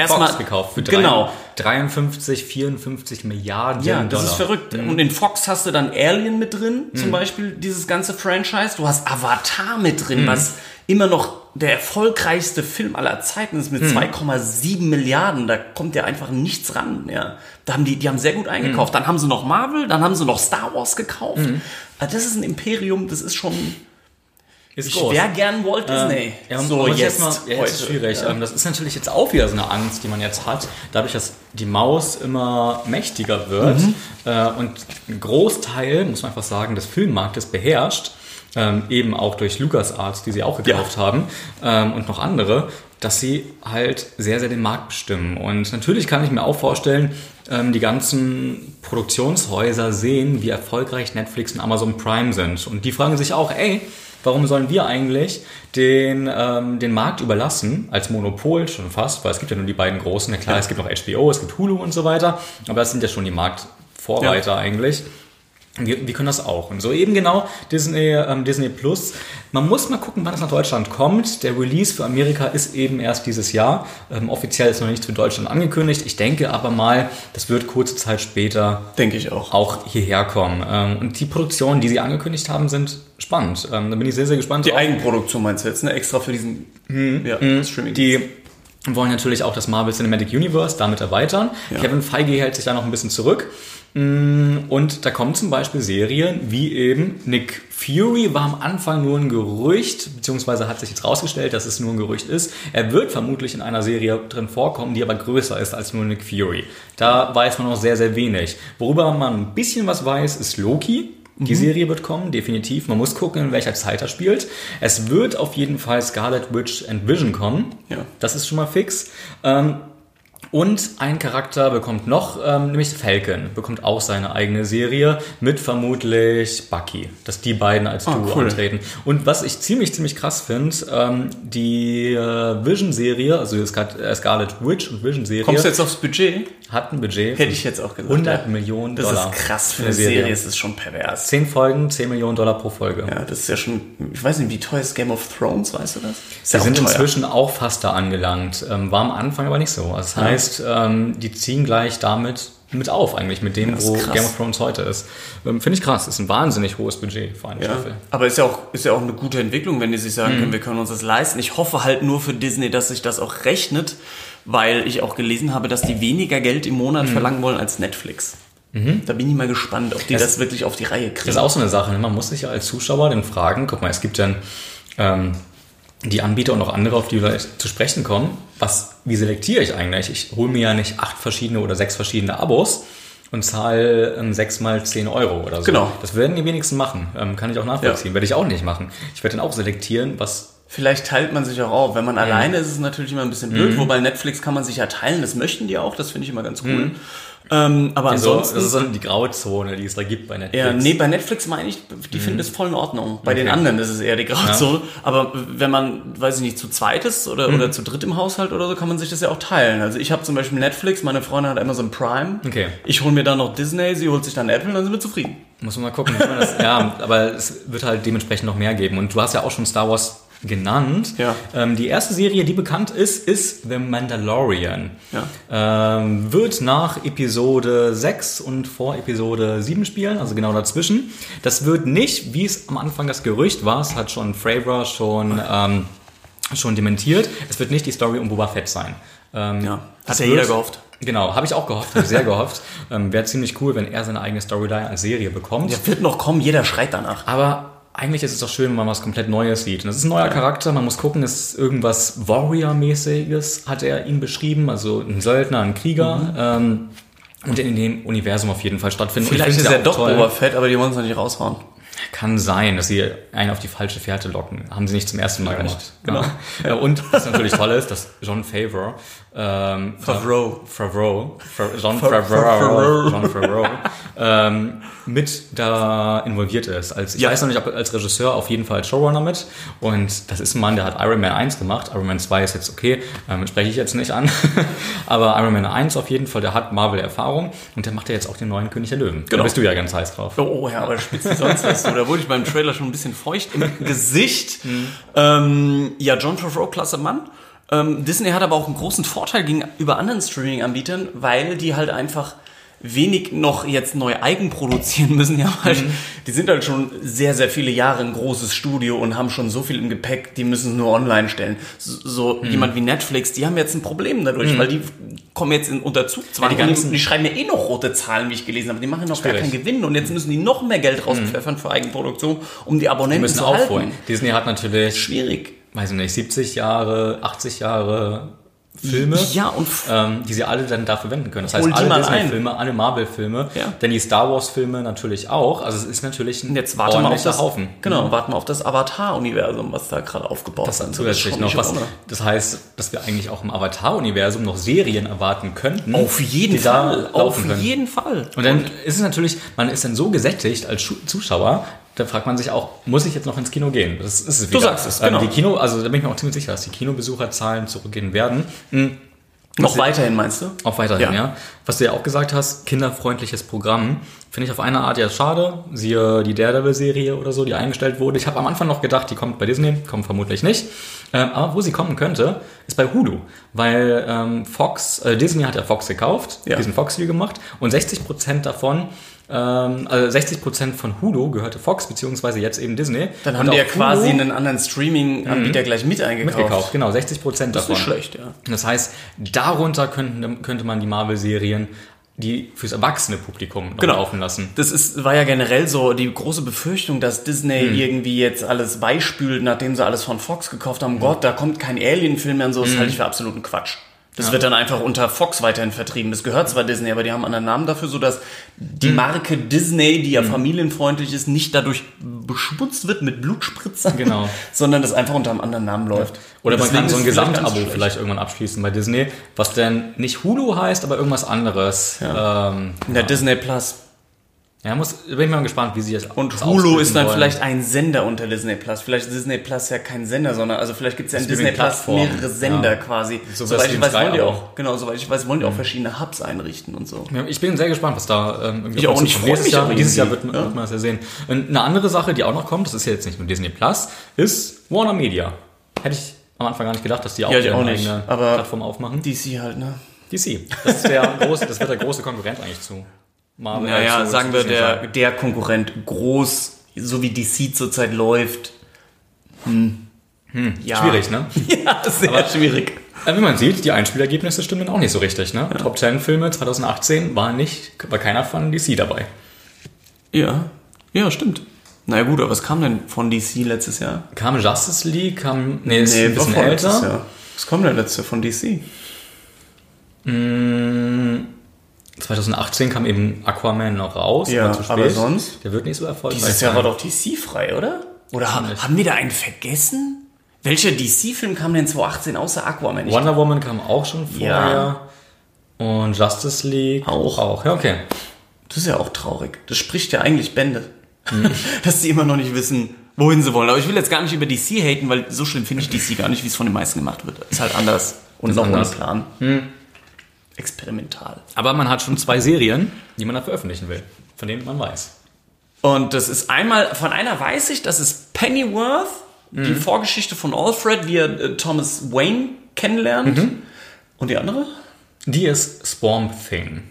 Fox gekauft für 54 Milliarden Dollar. Das ist verrückt. Und in Fox hast du dann Alien mit drin, zum Beispiel dieses ganze Franchise. Du hast Avatar mit drin, was immer noch der erfolgreichste Film aller Zeiten ist mit 2,7 Milliarden. Da kommt ja einfach nichts ran. Ja. Da haben die haben sehr gut eingekauft. Dann haben sie noch Marvel, dann haben sie noch Star Wars gekauft. Also das ist ein Imperium, das ist schon... ist groß. Ich wäre gern Walt Disney. Ist schwierig. Ja. Das ist natürlich jetzt auch wieder so eine Angst, die man jetzt hat, dadurch, dass die Maus immer mächtiger wird und ein Großteil, muss man einfach sagen, des Filmmarktes beherrscht, eben auch durch LucasArts, die sie auch gekauft haben und noch andere, dass sie halt sehr, sehr den Markt bestimmen. Und natürlich kann ich mir auch vorstellen, die ganzen Produktionshäuser sehen, wie erfolgreich Netflix und Amazon Prime sind. Und die fragen sich auch, ey, warum sollen wir eigentlich den Markt überlassen, als Monopol schon fast, weil es gibt ja nur die beiden großen. Ja, klar, es gibt noch HBO, es gibt Hulu und so weiter, aber das sind ja schon die Marktvorreiter eigentlich. Wir können das auch. Und so eben genau Disney Plus. Man muss mal gucken, wann das nach Deutschland kommt. Der Release für Amerika ist eben erst dieses Jahr. Offiziell ist noch nichts für Deutschland angekündigt. Ich denke aber mal, das wird kurze Zeit später auch hierher kommen. Und die Produktionen, die sie angekündigt haben, sind spannend. Da bin ich sehr, sehr gespannt. Die Eigenproduktion meinst du jetzt, ne? Extra für diesen Streaming. Die wollen natürlich auch das Marvel Cinematic Universe damit erweitern. Ja. Kevin Feige hält sich da noch ein bisschen zurück. Und da kommen zum Beispiel Serien wie eben Nick Fury, war am Anfang nur ein Gerücht, beziehungsweise hat sich jetzt rausgestellt, dass es nur ein Gerücht ist. Er wird vermutlich in einer Serie drin vorkommen, die aber größer ist als nur Nick Fury. Da weiß man noch sehr, sehr wenig. Worüber man ein bisschen was weiß, ist Loki. Die Serie wird kommen, definitiv. Man muss gucken, in welcher Zeit er spielt. Es wird auf jeden Fall Scarlet Witch and Vision kommen. Ja. Das ist schon mal fix. Und ein Charakter bekommt noch, nämlich Falcon, bekommt auch seine eigene Serie mit vermutlich Bucky, dass die beiden als Duo antreten. Und was ich ziemlich, ziemlich krass finde, die Vision-Serie, also die Scarlet Witch und Vision-Serie. Kommst du jetzt aufs Budget? Hat ein Budget. Hätte ich jetzt auch gesagt. 100 Millionen Dollar. Das ist krass für eine Serie, das ist schon pervers. 10 Folgen, 10 Millionen Dollar pro Folge. Ja, das ist ja schon, ich weiß nicht, wie teuer ist Game of Thrones, weißt du das? Sie sind inzwischen auch fast da angelangt, war am Anfang aber nicht so. Das heißt, die ziehen gleich damit mit auf, eigentlich mit dem, wo Game of Thrones heute ist. Finde ich krass. Ist ein wahnsinnig hohes Budget für eine Staffel. Aber ist ja auch eine gute Entwicklung, wenn die sich sagen können, wir können uns das leisten. Ich hoffe halt nur für Disney, dass sich das auch rechnet, weil ich auch gelesen habe, dass die weniger Geld im Monat verlangen wollen als Netflix. Da bin ich mal gespannt, ob die das wirklich auf die Reihe kriegen. Das ist auch so eine Sache. Man muss sich ja als Zuschauer dann fragen, guck mal, es gibt dann die Anbieter und auch andere, auf die wir zu sprechen kommen, wie selektiere ich eigentlich? Ich hole mir ja nicht 8 verschiedene oder 6 verschiedene Abos und zahle 6 mal 10 € oder so. Genau. Das werden die wenigsten machen. Kann ich auch nachvollziehen. Ja. Werde ich auch nicht machen. Ich werde dann auch selektieren, was... Vielleicht teilt man sich auch auf. Wenn man alleine ist, ist es natürlich immer ein bisschen blöd. Wobei Netflix kann man sich ja teilen. Das möchten die auch. Das finde ich immer ganz cool. Aber also, ansonsten... Das ist so die Grauzone, die es da gibt bei Netflix. Ja, nee, bei Netflix meine ich, die finden das voll in Ordnung. Bei den anderen ist es eher die Grauzone. Ja. Aber wenn man, weiß ich nicht, zu zweit ist oder zu dritt im Haushalt oder so, kann man sich das ja auch teilen. Also ich habe zum Beispiel Netflix, meine Freundin hat Amazon Prime. Okay. Ich hole mir dann noch Disney, sie holt sich dann Apple und dann sind wir zufrieden. Muss man mal gucken. Aber es wird halt dementsprechend noch mehr geben. Und du hast ja auch schon Star Wars genannt. Ja. Die erste Serie, die bekannt ist The Mandalorian. Ja. Wird nach Episode 6 und vor Episode 7 spielen, also genau dazwischen. Das wird nicht, wie es am Anfang das Gerücht war, es hat schon Favreau schon dementiert, es wird nicht die Story um Boba Fett sein. Hat ja jeder gehofft. Genau, habe ich auch gehofft, habe ich sehr gehofft. Wäre ziemlich cool, wenn er seine eigene Storyline als Serie bekommt. Ja, wird noch kommen, jeder schreit danach. Aber eigentlich ist es doch schön, wenn man was komplett Neues sieht. Und das ist ein neuer Charakter, man muss gucken, ist irgendwas Warrior-mäßiges, hat er ihn beschrieben, also ein Söldner, ein Krieger, und in dem Universum auf jeden Fall stattfinden. Vielleicht ist er doch Boba Fett, aber die wollen es noch nicht raushauen. Kann sein, dass sie einen auf die falsche Fährte locken. Haben sie nicht zum ersten Mal gemacht. Genau. Ja. Und was natürlich toll ist, dass Jon Favreau Jon Favreau mit da involviert ist. Ich weiß noch nicht, ob als Regisseur, auf jeden Fall als Showrunner mit. Und das ist ein Mann, der hat Iron Man 1 gemacht. Iron Man 2 ist jetzt okay, spreche ich jetzt nicht an. Aber Iron Man 1 auf jeden Fall, der hat Marvel-Erfahrung. Und der macht ja jetzt auch den neuen König der Löwen. Genau. Da bist du ja ganz heiß drauf. Oh ja, aber spitzt sonst was. Da wurde ich beim Trailer schon ein bisschen feucht im Gesicht. Jon Favreau, klasse Mann. Disney hat aber auch einen großen Vorteil gegenüber anderen Streaming-Anbietern, weil die halt einfach wenig noch jetzt neu eigenproduzieren müssen, ja, weil die sind halt schon sehr, sehr viele Jahre ein großes Studio und haben schon so viel im Gepäck, die müssen es nur online stellen. So jemand wie Netflix, die haben jetzt ein Problem dadurch, weil die kommen jetzt unter Zugzwang, die schreiben ja eh noch rote Zahlen, wie ich gelesen habe, die machen ja noch gar keinen Gewinn und jetzt müssen die noch mehr Geld rauspfeffern für Eigenproduktion, um die Abonnenten zu halten. Aufholen. Disney hat natürlich, schwierig, weiß ich nicht, 70 Jahre, 80 Jahre Filme, ja, und die sie alle dann dafür wenden können. Das heißt, alle Disney-Filme, alle Marvel-Filme, ja, denn die Star Wars-Filme natürlich auch. Also es ist natürlich ein ordentlicher Haufen. Genau, warten wir auf das Avatar-Universum, was da gerade aufgebaut ist. Das heißt, dass wir eigentlich auch im Avatar-Universum noch Serien erwarten könnten. Auf jeden Fall. Und dann ist es natürlich, man ist dann so gesättigt als Zuschauer, da fragt man sich auch, muss ich jetzt noch ins Kino gehen? Das ist es wieder. Du sagst es, genau. Die Kino, also da bin ich mir auch ziemlich sicher, dass die Kinobesucherzahlen zurückgehen werden. Noch weiterhin, meinst du? Auch weiterhin, ja. Was du ja auch gesagt hast, kinderfreundliches Programm, finde ich auf eine Art ja schade. Siehe die Daredevil-Serie oder so, die eingestellt wurde. Ich habe am Anfang noch gedacht, die kommt bei Disney, kommt vermutlich nicht. Aber wo sie kommen könnte, ist bei Hulu. Weil Fox, Disney hat ja Fox gekauft, diesen Fox-Deal gemacht. Und 60% davon, also 60% von Hulu gehörte Fox, beziehungsweise jetzt eben Disney. Dann haben die ja quasi Hulu einen anderen Streaming-Anbieter gleich mit eingekauft. Mitgekauft, genau, 60% davon. Das ist nicht schlecht, ja. Das heißt, darunter könnte man die Marvel-Serien, die fürs erwachsene Publikum noch laufen lassen. Das war ja generell so die große Befürchtung, dass Disney irgendwie jetzt alles beispült, nachdem sie alles von Fox gekauft haben. Gott, da kommt kein Alien-Film mehr und so, das halte ich für absoluten Quatsch. Das wird dann einfach unter Fox weiterhin vertrieben. Das gehört zwar Disney, aber die haben einen anderen Namen dafür, sodass die Marke Disney, die ja familienfreundlich ist, nicht dadurch beschmutzt wird mit Blutspritzern, sondern das einfach unter einem anderen Namen läuft. Oder man kann so ein Gesamtabo vielleicht irgendwann abschließen bei Disney, was dann nicht Hulu heißt, aber irgendwas anderes. Ja. Disney Plus. Ja, bin ich mal gespannt, wie sie das ausprobieren. Und Hulu ist dann vielleicht ein Sender unter Disney Plus. Vielleicht ist Disney Plus ja kein Sender, sondern also vielleicht gibt es ja in Disney Plus mehrere Sender quasi. Soweit ich weiß, wollen die auch. Genau, soweit ich weiß, wollen die auch verschiedene Hubs einrichten und so. Ja, ich bin sehr gespannt, was da irgendwie auch nicht dieses Jahr wird man das ja sehen. Und eine andere Sache, die auch noch kommt, das ist ja jetzt nicht nur Disney Plus, ist Warner Media. Hätte ich am Anfang gar nicht gedacht, dass die auch eine eigene Plattform aufmachen. DC halt, ne? DC. Das wird der große Konkurrent eigentlich zu Marvel, naja, so sagen wir, der Konkurrent groß, so wie DC zurzeit läuft. Schwierig, ne? Ja, sehr schwierig. Wie man sieht, die Einspielergebnisse stimmen auch nicht so richtig, ne? Ja. Top 10 Filme 2018 war keiner von DC dabei. Ja, stimmt. Na gut, aber was kam denn von DC letztes Jahr? Kam Justice League, ist ein bisschen älter. Was kam denn letztes Jahr von DC? 2018 kam eben Aquaman noch raus. Ja, zu spät. Aber sonst? Der wird nicht so erfolgreich. Dieses Jahr war doch DC-frei, oder? Oder haben wir da einen vergessen? Welcher DC-Film kam denn 2018 außer Aquaman? Wonder Woman kam auch schon vorher. Ja. Und Justice League. Auch. Ja, okay. Das ist ja auch traurig. Das spricht ja eigentlich Bände. Dass sie immer noch nicht wissen, wohin sie wollen. Aber ich will jetzt gar nicht über DC haten, weil so schlimm finde ich DC gar nicht, wie es von den meisten gemacht wird. Ist halt anders. Und noch ohne Plan. Experimental. Aber man hat schon 2 Serien, die man da veröffentlichen will, von denen man weiß. Und das ist einmal, von einer weiß ich, das ist Pennyworth, die Vorgeschichte von Alfred, wie er Thomas Wayne kennenlernt. Und die andere? Die ist Swamp Thing.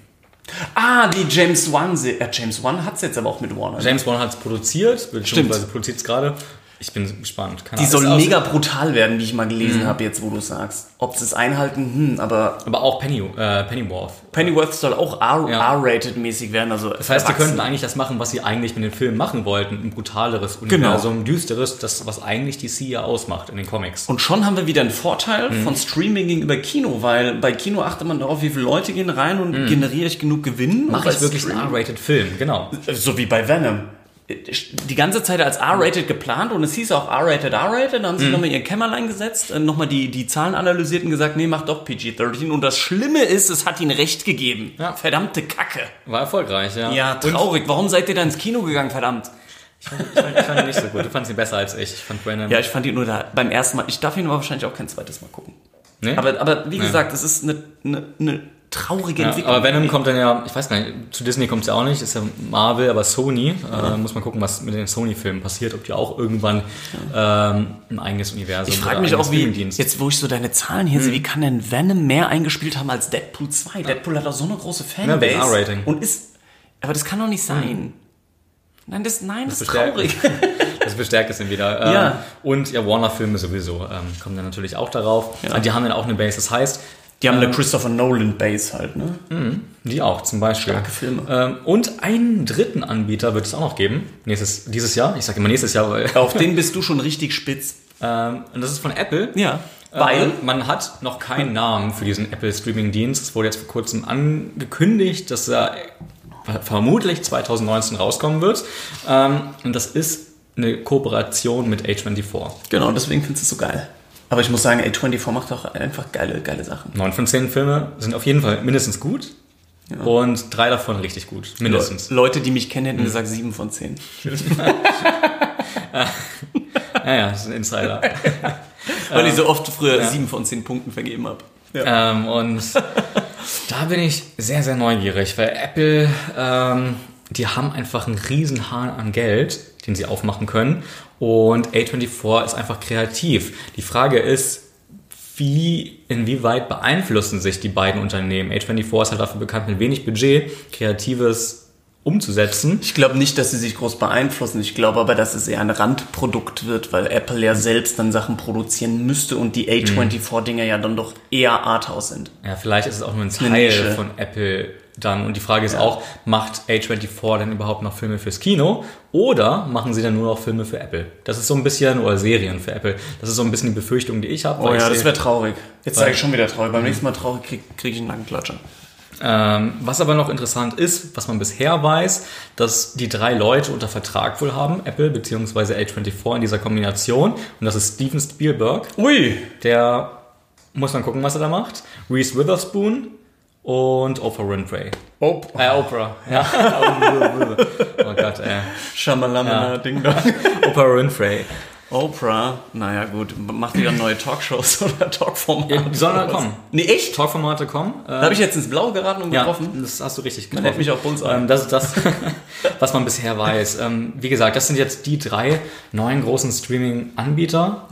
Die James Wan. James Wan hat es jetzt aber auch mit Warner. James Wan hat es produziert, beziehungsweise produziert es gerade. Ich bin gespannt. Die soll mega brutal werden, wie ich mal gelesen habe, jetzt wo du sagst. Ob sie es einhalten, aber auch Pennyworth. Pennyworth soll auch R-rated-mäßig werden. Also das heißt, die könnten eigentlich das machen, was sie eigentlich mit den Filmen machen wollten. Ein brutaleres Universum, ein düsteres, das, was eigentlich DC ja ausmacht in den Comics. Und schon haben wir wieder einen Vorteil von Streaming gegenüber Kino, weil bei Kino achtet man darauf, wie viele Leute gehen rein und generiere ich genug Gewinn. Mache ich wirklich einen R-rated-Film, genau. So wie bei Venom. Die ganze Zeit als R-rated geplant und es hieß auch R-rated, da haben sie nochmal ihr Kämmerlein gesetzt, nochmal die Zahlen analysiert und gesagt, nee, mach doch PG-13 und das Schlimme ist, es hat ihnen recht gegeben. Ja. Verdammte Kacke. War erfolgreich, ja. Ja, traurig. Warum seid ihr da ins Kino gegangen, verdammt? Ich fand ihn nicht so gut. Du fandst ihn besser als ich. Ich fand Brandon. Ja, ich fand ihn nur beim ersten Mal. Ich darf ihn aber wahrscheinlich auch kein zweites Mal gucken. Nee? Aber wie gesagt, es ist eine traurige Entwicklung. Aber Venom kommt dann ja, ich weiß gar nicht, zu Disney kommt es ja auch nicht, ist ja Marvel, aber Sony. Muss man gucken, was mit den Sony-Filmen passiert, ob die auch irgendwann ein eigenes Universum. Ich frage mich auch, wie, jetzt wo ich so deine Zahlen hier sehe, wie kann denn Venom mehr eingespielt haben als Deadpool 2? Deadpool hat auch so eine große Fanbase. Ja, R-Rating. Und ist, aber das kann doch nicht sein. Nein, das ist traurig. Das bestärkt es ihn wieder. Ja. Und ja, Warner-Filme sowieso kommen dann natürlich auch darauf. Ja. Die haben dann auch eine Base, das heißt, die haben eine Christopher Nolan-Base halt, ne? Die auch, zum Beispiel. Starke Filme. Und einen dritten Anbieter wird es auch noch geben. Dieses Jahr. Ich sage immer nächstes Jahr. Weil auf den bist du schon richtig spitz. Und das ist von Apple. Ja. Weil man hat noch keinen Namen für diesen Apple-Streaming-Dienst. Es wurde jetzt vor kurzem angekündigt, dass er vermutlich 2019 rauskommen wird. Und das ist eine Kooperation mit A24. Genau, deswegen findest du es so geil. Aber ich muss sagen, A24 macht auch einfach geile Sachen. 9 von 10 Filme sind auf jeden Fall mindestens gut. Ja. Und 3 davon richtig gut. Mindestens. Leute, die mich kennen, hätten gesagt 7 von 10. Naja, das ist ein Insider. Weil ich so oft früher 7 von 10 Punkten vergeben habe. Ja. Und da bin ich sehr, sehr neugierig. Weil Apple, die haben einfach einen riesen Hahn an Geld, den sie aufmachen können. Und A24 ist einfach kreativ. Die Frage ist, inwieweit beeinflussen sich die beiden Unternehmen? A24 ist halt dafür bekannt, mit wenig Budget Kreatives umzusetzen. Ich glaube nicht, dass sie sich groß beeinflussen. Ich glaube aber, dass es eher ein Randprodukt wird, weil Apple ja selbst dann Sachen produzieren müsste und die A24-Dinger ja dann doch eher Arthouse sind. Ja, vielleicht ist es auch nur ein Teil von Apple dann. Und die Frage ist auch, macht A24 denn überhaupt noch Filme fürs Kino oder machen sie dann nur noch Filme für Apple? Das ist so ein bisschen, oder Serien für Apple, das ist so ein bisschen die Befürchtung, die ich habe. Oh ja, das wäre traurig. Jetzt sage ich schon wieder traurig. Beim nächsten Mal traurig kriege ich einen Nackenklatscher. Was aber noch interessant ist, was man bisher weiß, dass die 3 Leute unter Vertrag wohl haben, Apple bzw. A24 in dieser Kombination. Und das ist Steven Spielberg. Ui! Der, muss man gucken, was er da macht. Reese Witherspoon. Und Oprah Winfrey. Oprah. Ja. Oh Gott, ey. Schamalama, Ding Dong. Oprah Winfrey. Oprah, naja gut, macht wieder neue Talkshows oder Talkformate. Ja, die sollen da kommen. Nee, echt? Talkformate kommen. Da habe ich jetzt ins Blaue geraten und getroffen. Ja, das hast du richtig getroffen. Man nennt mich auch Bullseye. Das ist das, was man bisher weiß. Wie gesagt, das sind jetzt die 3 neuen großen Streaming-Anbieter,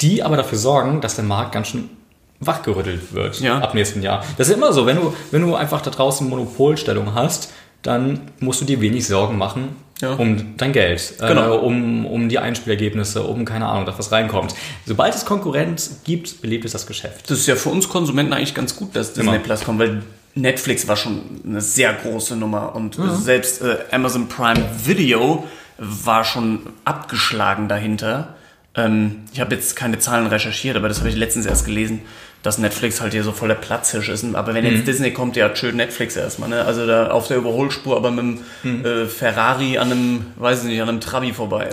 die aber dafür sorgen, dass der Markt ganz schön wachgerüttelt wird ab nächsten Jahr. Das ist immer so, wenn du einfach da draußen Monopolstellung hast, dann musst du dir wenig Sorgen machen um dein Geld, um die Einspielergebnisse, um keine Ahnung, dass was reinkommt. Sobald es Konkurrenz gibt, belebt es das Geschäft. Das ist ja für uns Konsumenten eigentlich ganz gut, dass Disney Plus kommt, weil Netflix war schon eine sehr große Nummer und selbst Amazon Prime Video war schon abgeschlagen dahinter. Ich habe jetzt keine Zahlen recherchiert, aber das habe ich letztens erst gelesen, dass Netflix halt hier so voll der Platzhirsch ist. Aber wenn jetzt Disney kommt, ja, schön Netflix erstmal, ne? Also da auf der Überholspur, aber mit einem Ferrari an einem, weiß ich nicht, an einem Trabi vorbei.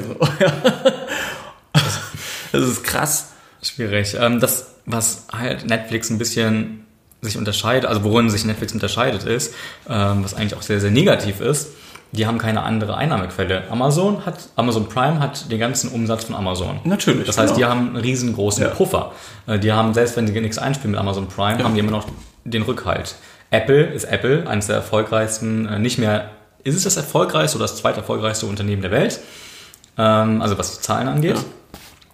Also. Das ist krass. Schwierig. Das, was halt Netflix ein bisschen sich unterscheidet, also worin sich Netflix unterscheidet ist, was eigentlich auch sehr, sehr negativ ist, die haben keine andere Einnahmequelle. Amazon Prime hat den ganzen Umsatz von Amazon. Natürlich. Das heißt, die haben einen riesengroßen Puffer. Die haben, selbst wenn sie nichts einspielen mit Amazon Prime, haben die immer noch den Rückhalt. Apple ist Apple, eines der erfolgreichsten, nicht mehr, ist es das erfolgreichste oder das zweiterfolgreichste Unternehmen der Welt? Also was die Zahlen angeht. Ja.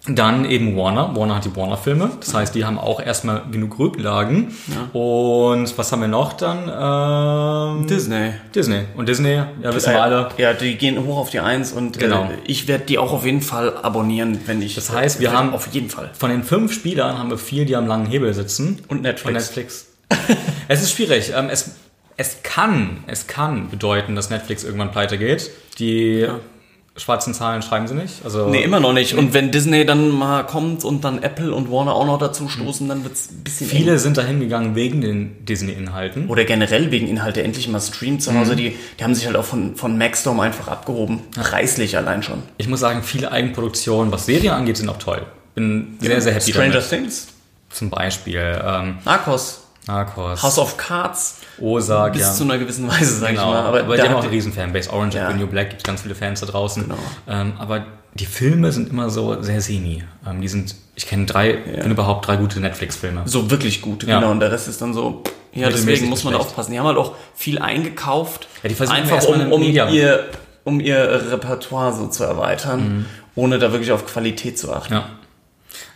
Dann eben Warner. Warner hat die Warner-Filme. Das heißt, die haben auch erstmal genug Rücklagen. Ja. Und was haben wir noch dann? Disney. Und Disney, ja, wissen wir alle. Ja, die gehen hoch auf die 1 und ich werde die auch auf jeden Fall abonnieren, wenn ich... Das heißt, wir haben auf jeden Fall von den 5 Spielern haben wir 4, die am langen Hebel sitzen. Und Netflix. Es ist schwierig. Es kann bedeuten, dass Netflix irgendwann pleite geht. Die... Ja. Schwarzen Zahlen schreiben sie nicht. Also nee, immer noch nicht. Und wenn Disney dann mal kommt und dann Apple und Warner auch noch dazu stoßen, dann wird es ein bisschen... Viele sind da hingegangen wegen den Disney-Inhalten. Oder generell wegen Inhalte. Endlich mal streamt zu Hause. Die haben sich halt auch von Maxdome einfach abgehoben. Preislich allein schon. Ich muss sagen, viele Eigenproduktionen, was Serien angeht, sind auch toll. Bin sehr, sehr happy damit. Stranger Things? Zum Beispiel. Narcos. House of Cards. Ozark, bis zu einer gewissen Weise, sag ich mal. Aber die haben auch eine riesen Fanbase. Orange and the New Black, gibt ganz viele Fans da draußen. Genau. Aber die Filme sind immer so sehr semi. Ich kenne 3 gute Netflix-Filme. So wirklich gut, genau. Und der Rest ist dann so, Ja, deswegen muss man da aufpassen. Die haben halt auch viel eingekauft, ja, die einfach um ihr Repertoire so zu erweitern, ohne da wirklich auf Qualität zu achten. Ja.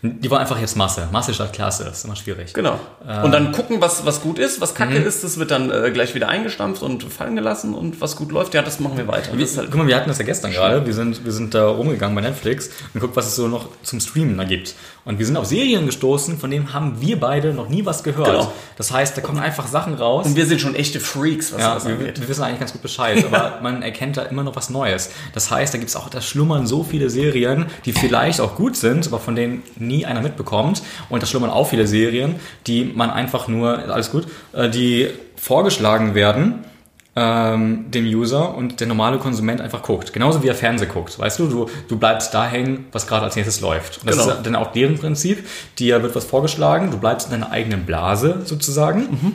Die wollen einfach jetzt Masse. Masse statt Klasse, das ist immer schwierig. Genau. Und dann gucken, was gut ist, was kacke ist, das wird dann gleich wieder eingestampft und fallen gelassen, und was gut läuft, ja, das machen wir weiter. Guck mal, wir hatten das ja gestern gerade, wir sind da rumgegangen bei Netflix und guckt, was es so noch zum Streamen da gibt. Und wir sind auf Serien gestoßen, von denen haben wir beide noch nie was gehört. Genau. Das heißt, da kommen einfach Sachen raus. Und wir sind schon echte Freaks, was das angeht. Wir wissen eigentlich ganz gut Bescheid, aber man erkennt da immer noch was Neues. Das heißt, da schlummern so viele Serien, die vielleicht auch gut sind, aber von denen nie einer mitbekommt, und da schlummern auch viele Serien, die man einfach nur, die vorgeschlagen werden dem User, und der normale Konsument einfach guckt. Genauso wie er Fernsehen guckt, weißt du? Du bleibst da hängen, was gerade als nächstes läuft. Und das ist dann auch deren Prinzip. Dir wird was vorgeschlagen, du bleibst in deiner eigenen Blase sozusagen,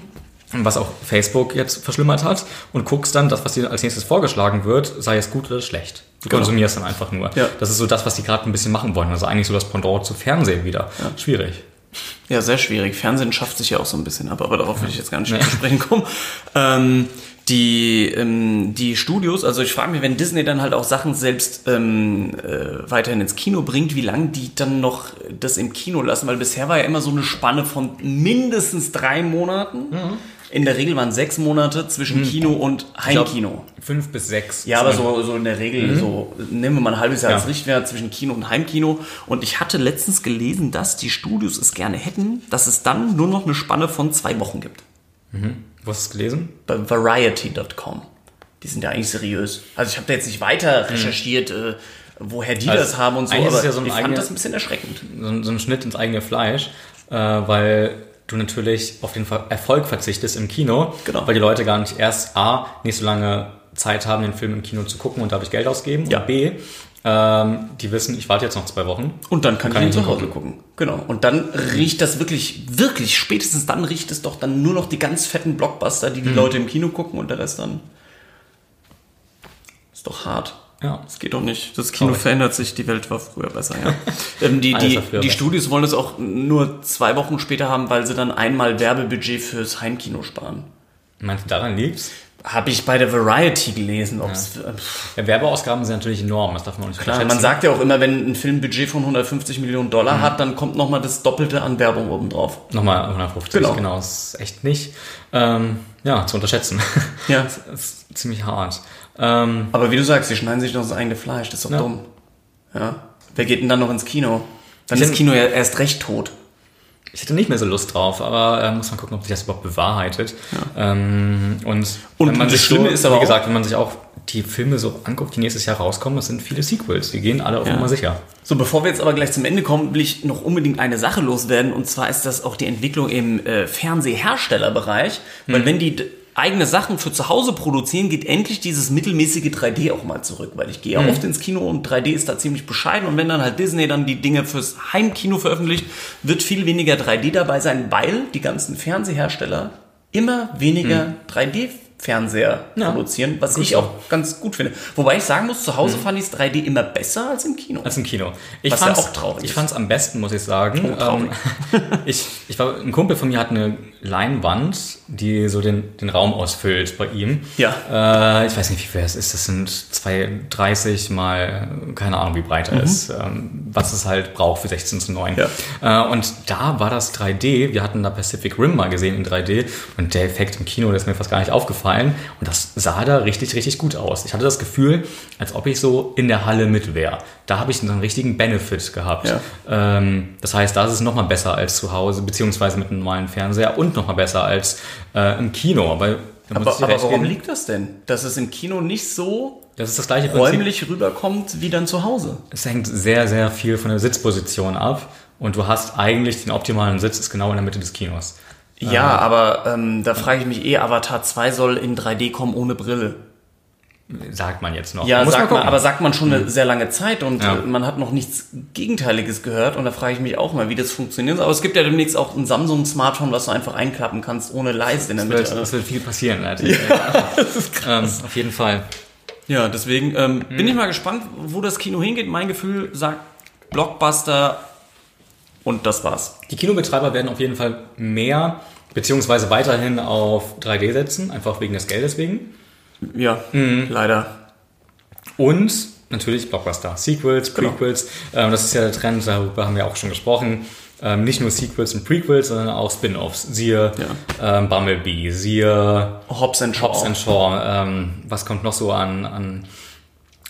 was auch Facebook jetzt verschlimmert hat, und guckst dann das, was dir als nächstes vorgeschlagen wird, sei es gut oder schlecht. Du konsumierst dann einfach nur. Ja. Das ist so das, was die gerade ein bisschen machen wollen. Also eigentlich so das Pendant zu Fernsehen wieder. Ja. Schwierig. Ja, sehr schwierig. Fernsehen schafft sich ja auch so ein bisschen ab, aber darauf will ich jetzt gar nicht zu sprechen kommen. Die Studios, also ich frage mich, wenn Disney dann halt auch Sachen selbst weiterhin ins Kino bringt, wie lange die dann noch das im Kino lassen, weil bisher war ja immer so eine Spanne von mindestens 3 Monaten. In der Regel waren 6 Monate zwischen Kino und Heimkino. 5 bis 6. Ja, aber so in der Regel, nehmen wir mal ein halbes Jahr als Richtwert zwischen Kino und Heimkino. Und ich hatte letztens gelesen, dass die Studios es gerne hätten, dass es dann nur noch eine Spanne von 2 Wochen gibt. Wo hast du es gelesen? Bei Variety.com. Die sind ja eigentlich seriös. Also ich habe da jetzt nicht weiter recherchiert, woher die das haben und so, aber ich fand das ein bisschen erschreckend. So ein Schnitt ins eigene Fleisch, weil du natürlich auf den Erfolg verzichtest im Kino, weil die Leute gar nicht erst A, nicht so lange Zeit haben, den Film im Kino zu gucken und dadurch Geld ausgeben, und B, die wissen, ich warte jetzt noch 2 Wochen. Und dann kann ich ihn zu Hause gucken. Genau. Und dann riecht das wirklich, spätestens dann riecht es doch dann nur noch die ganz fetten Blockbuster, die Leute im Kino gucken, und der Rest dann. Ist doch hart. Ja. Das geht doch nicht. Das Kino verändert sich, die Welt war früher besser, ja. Die Studios wollen es auch nur 2 Wochen später haben, weil sie dann einmal Werbebudget fürs Heimkino sparen. Meinst du, daran liegt's? Habe ich bei der Variety gelesen. Werbeausgaben sind natürlich enorm, das darf man auch nicht unterschätzen. Man sagt ja auch immer, wenn ein Film ein Budget von $150 Millionen hat, dann kommt nochmal das Doppelte an Werbung obendrauf. Nochmal 150, genau. Das ist echt nicht zu unterschätzen. Ja. Das ist ziemlich hart. Aber wie du sagst, die schneiden sich noch das eigene Fleisch, das ist doch dumm. Ja? Wer geht denn dann noch ins Kino? Dann ist das Kino ja erst recht tot. Ich hätte nicht mehr so Lust drauf, aber muss man gucken, ob sich das überhaupt bewahrheitet. Ja. Und das Schlimme ist aber, wie gesagt, wenn man sich auch die Filme so anguckt, die nächstes Jahr rauskommen, das sind viele Sequels, die gehen alle auf Nummer sicher. So, bevor wir jetzt aber gleich zum Ende kommen, will ich noch unbedingt eine Sache loswerden, und zwar ist das auch die Entwicklung im Fernsehherstellerbereich, weil wenn die eigene Sachen für zu Hause produzieren, geht endlich dieses mittelmäßige 3D auch mal zurück, weil ich gehe ja oft ins Kino und 3D ist da ziemlich bescheiden, und wenn dann halt Disney dann die Dinge fürs Heimkino veröffentlicht, wird viel weniger 3D dabei sein, weil die ganzen Fernsehhersteller immer weniger 3D-Fernseher produzieren, was ich auch ganz gut finde. Wobei ich sagen muss, zu Hause fand ich das 3D immer besser als im Kino. Ich fand es auch traurig. Ich fand es am besten, muss ich sagen. Oh, traurig. Ein Kumpel von mir hat eine Leinwand, die so den Raum ausfüllt bei ihm. Ja. Ich weiß nicht, wie viel das ist. Das sind 2,30 mal, keine Ahnung, wie breit er ist. Was es halt braucht für 16:9. Ja. Und da war das 3D. Wir hatten da Pacific Rim mal gesehen in 3D. Und der Effekt im Kino, der ist mir fast gar nicht aufgefallen. Und das sah da richtig, richtig gut aus. Ich hatte das Gefühl, als ob ich so in der Halle mit wäre. Da habe ich einen richtigen Benefit gehabt. Ja. Das heißt, da ist es nochmal besser als zu Hause, beziehungsweise mit einem normalen Fernseher, und nochmal besser als im Kino. Aber warum liegt das denn? Dass es im Kino nicht so räumlich rüberkommt wie dann zu Hause? Es hängt sehr, sehr viel von der Sitzposition ab. Und du hast eigentlich den optimalen Sitz, ist genau in der Mitte des Kinos. Ja, aber da frage ich mich Avatar 2 soll in 3D kommen ohne Brille. Sagt man jetzt noch. Ja, sagt man schon eine sehr lange Zeit, und man hat noch nichts Gegenteiliges gehört, und da frage ich mich auch mal, wie das funktioniert. Aber es gibt ja demnächst auch ein Samsung-Smartphone, was du einfach einklappen kannst, ohne Leiste in der Mitte. Das wird viel passieren, Leute. Ja, das ist krass. Auf jeden Fall. Ja, deswegen bin ich mal gespannt, wo das Kino hingeht. Mein Gefühl sagt Blockbuster, und das war's. Die Kinobetreiber werden auf jeden Fall mehr Beziehungsweise weiterhin auf 3D setzen, einfach wegen des Geldes wegen. Ja, leider. Und natürlich Blockbuster. Sequels, Prequels, genau. Das ist ja der Trend, darüber haben wir auch schon gesprochen. Nicht nur Sequels und Prequels, sondern auch Spin-Offs. Siehe Bumblebee, siehe Hobbs and Shaw. Was kommt noch so an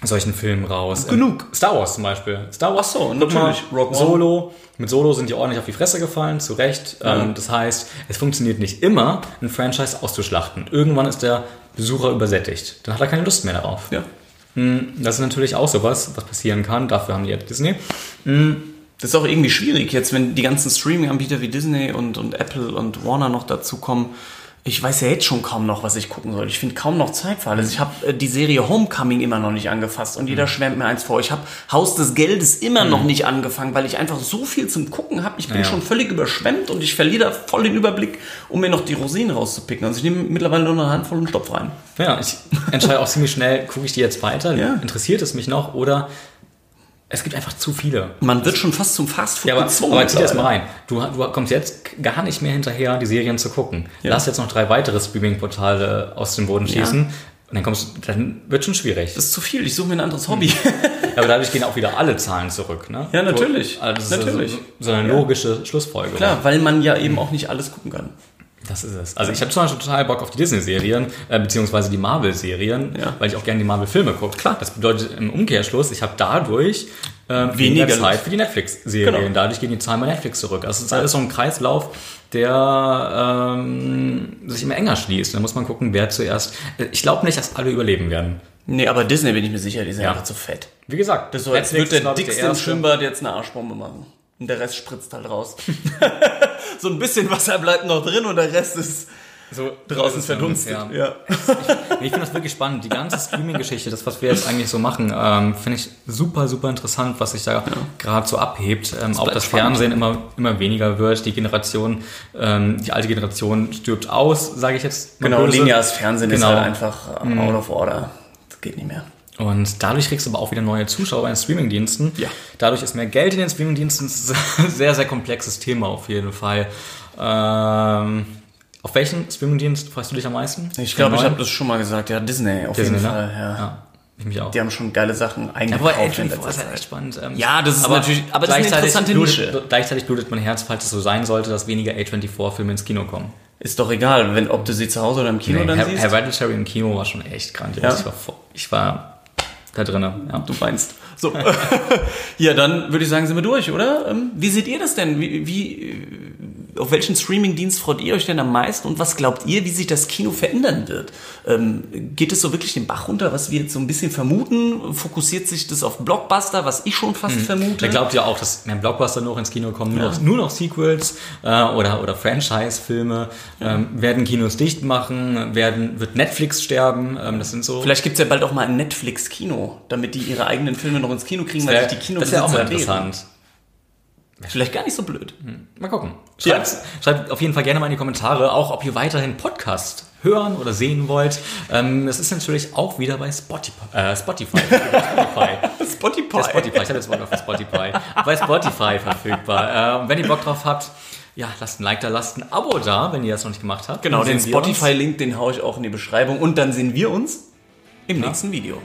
solchen Filmen raus? Genug. Star Wars zum Beispiel. Star Wars, so, natürlich. Solo. Mit Solo sind die ordentlich auf die Fresse gefallen, zu Recht. Das heißt, es funktioniert nicht immer, ein Franchise auszuschlachten. Irgendwann ist der Besucher übersättigt. Dann hat er keine Lust mehr darauf. Ja. Das ist natürlich auch sowas, was passieren kann. Dafür haben die jetzt Disney. Das ist auch irgendwie schwierig jetzt, wenn die ganzen Streaming-Anbieter wie Disney und Apple und Warner noch dazukommen. Ich weiß ja jetzt schon kaum noch, was ich gucken soll. Ich finde kaum noch Zeit für alles. Ich habe die Serie Homecoming immer noch nicht angefasst und jeder schwärmt mir eins vor. Ich habe Haus des Geldes immer noch nicht angefangen, weil ich einfach so viel zum Gucken habe. Ich bin schon völlig überschwemmt und ich verliere da voll den Überblick, um mir noch die Rosinen rauszupicken. Also ich nehme mittlerweile nur eine Handvoll und Stopf rein. Ja, ich entscheide auch ziemlich schnell, gucke ich die jetzt weiter? Ja. Interessiert es mich noch? Oder es gibt einfach zu viele. Man wird schon fast zum Fastfood gezwungen. Aber zieh das mal rein. Du kommst jetzt gar nicht mehr hinterher, die Serien zu gucken. Ja. Lass jetzt noch 3 weitere Streaming-Portale aus dem Boden schießen. Ja. Und dann wird schon schwierig. Das ist zu viel. Ich suche mir ein anderes Hobby. Aber dadurch gehen auch wieder alle Zahlen zurück. Ne? Ja, natürlich. Also natürlich. So eine logische Schlussfolgerung. Klar, weil man ja eben auch nicht alles gucken kann. Das ist es. Also ich habe zum Beispiel total Bock auf die Disney-Serien, beziehungsweise die Marvel-Serien, weil ich auch gerne die Marvel-Filme gucke. Klar. Das bedeutet im Umkehrschluss, ich habe dadurch weniger Zeit für die Netflix-Serien. Genau. Dadurch gehen die Zahlen bei Netflix zurück. Also es ist alles so ein Kreislauf, der sich immer enger schließt. Da muss man gucken, wer zuerst... Ich glaube nicht, dass alle überleben werden. Nee, aber Disney bin ich mir sicher, die sind einfach zu fett. Wie gesagt, das als wird der dickste im Schwimmbad jetzt eine Arschbombe machen. Und der Rest spritzt halt raus. So ein bisschen Wasser bleibt noch drin und der Rest ist so draußen verdunstet. Ja. Ich finde das wirklich spannend. Die ganze Streaming-Geschichte, das, was wir jetzt eigentlich so machen, finde ich super, super interessant, was sich da gerade so abhebt. Auch das Fernsehen immer weniger wird. Die alte Generation stirbt aus, sage ich jetzt. Genau, lineares Fernsehen ist halt einfach out of order. Das geht nicht mehr. Und dadurch kriegst du aber auch wieder neue Zuschauer bei den Streamingdiensten. Ja. Dadurch ist mehr Geld in den Streamingdiensten. Das ist ein sehr, sehr komplexes Thema auf jeden Fall. Auf welchen Streamingdienst freust du dich am meisten? Ich glaube, ich habe das schon mal gesagt. Ja, Disney auf jeden Fall. Ja. Ich mich auch. Die haben schon geile Sachen eingekauft. Aber A24 ist halt echt spannend. Ja, das ist natürlich, aber das ist eine interessante Nische. Gleichzeitig blutet mein Herz, falls es so sein sollte, dass weniger A24-Filme ins Kino kommen. Ist doch egal, ob du sie zu Hause oder im Kino siehst. Hereditary im Kino war schon echt grandios. Ja? Ich war da drinne, ja. Du weinst. So. Ja, dann würde ich sagen, sind wir durch, oder? Wie seht ihr das denn? Auf welchen Streaming-Dienst freut ihr euch denn am meisten? Und was glaubt ihr, wie sich das Kino verändern wird? Geht es so wirklich den Bach runter, was wir jetzt so ein bisschen vermuten? Fokussiert sich das auf Blockbuster, was ich schon fast vermute? Ich glaube ja auch, dass mehr Blockbuster noch ins Kino kommen. Nur noch Sequels oder Franchise-Filme. Werden Kinos dicht machen? Wird Netflix sterben? Das sind so... Vielleicht gibt es ja bald auch mal ein Netflix-Kino, damit die ihre eigenen Filme noch ins Kino kriegen, weil sich die Kinobesitzer Das wäre auch interessant. Vielleicht gar nicht so blöd. Mal gucken. Schreibt auf jeden Fall gerne mal in die Kommentare, auch ob ihr weiterhin Podcast hören oder sehen wollt. Das ist natürlich auch wieder bei Spotify. Ich habe jetzt Bock auf Spotify. Bei Spotify verfügbar. Wenn ihr Bock drauf habt, lasst ein Like da, lasst ein Abo da, wenn ihr das noch nicht gemacht habt. Genau, den Spotify-Link, den haue ich auch in die Beschreibung. Und dann sehen wir uns im nächsten Video.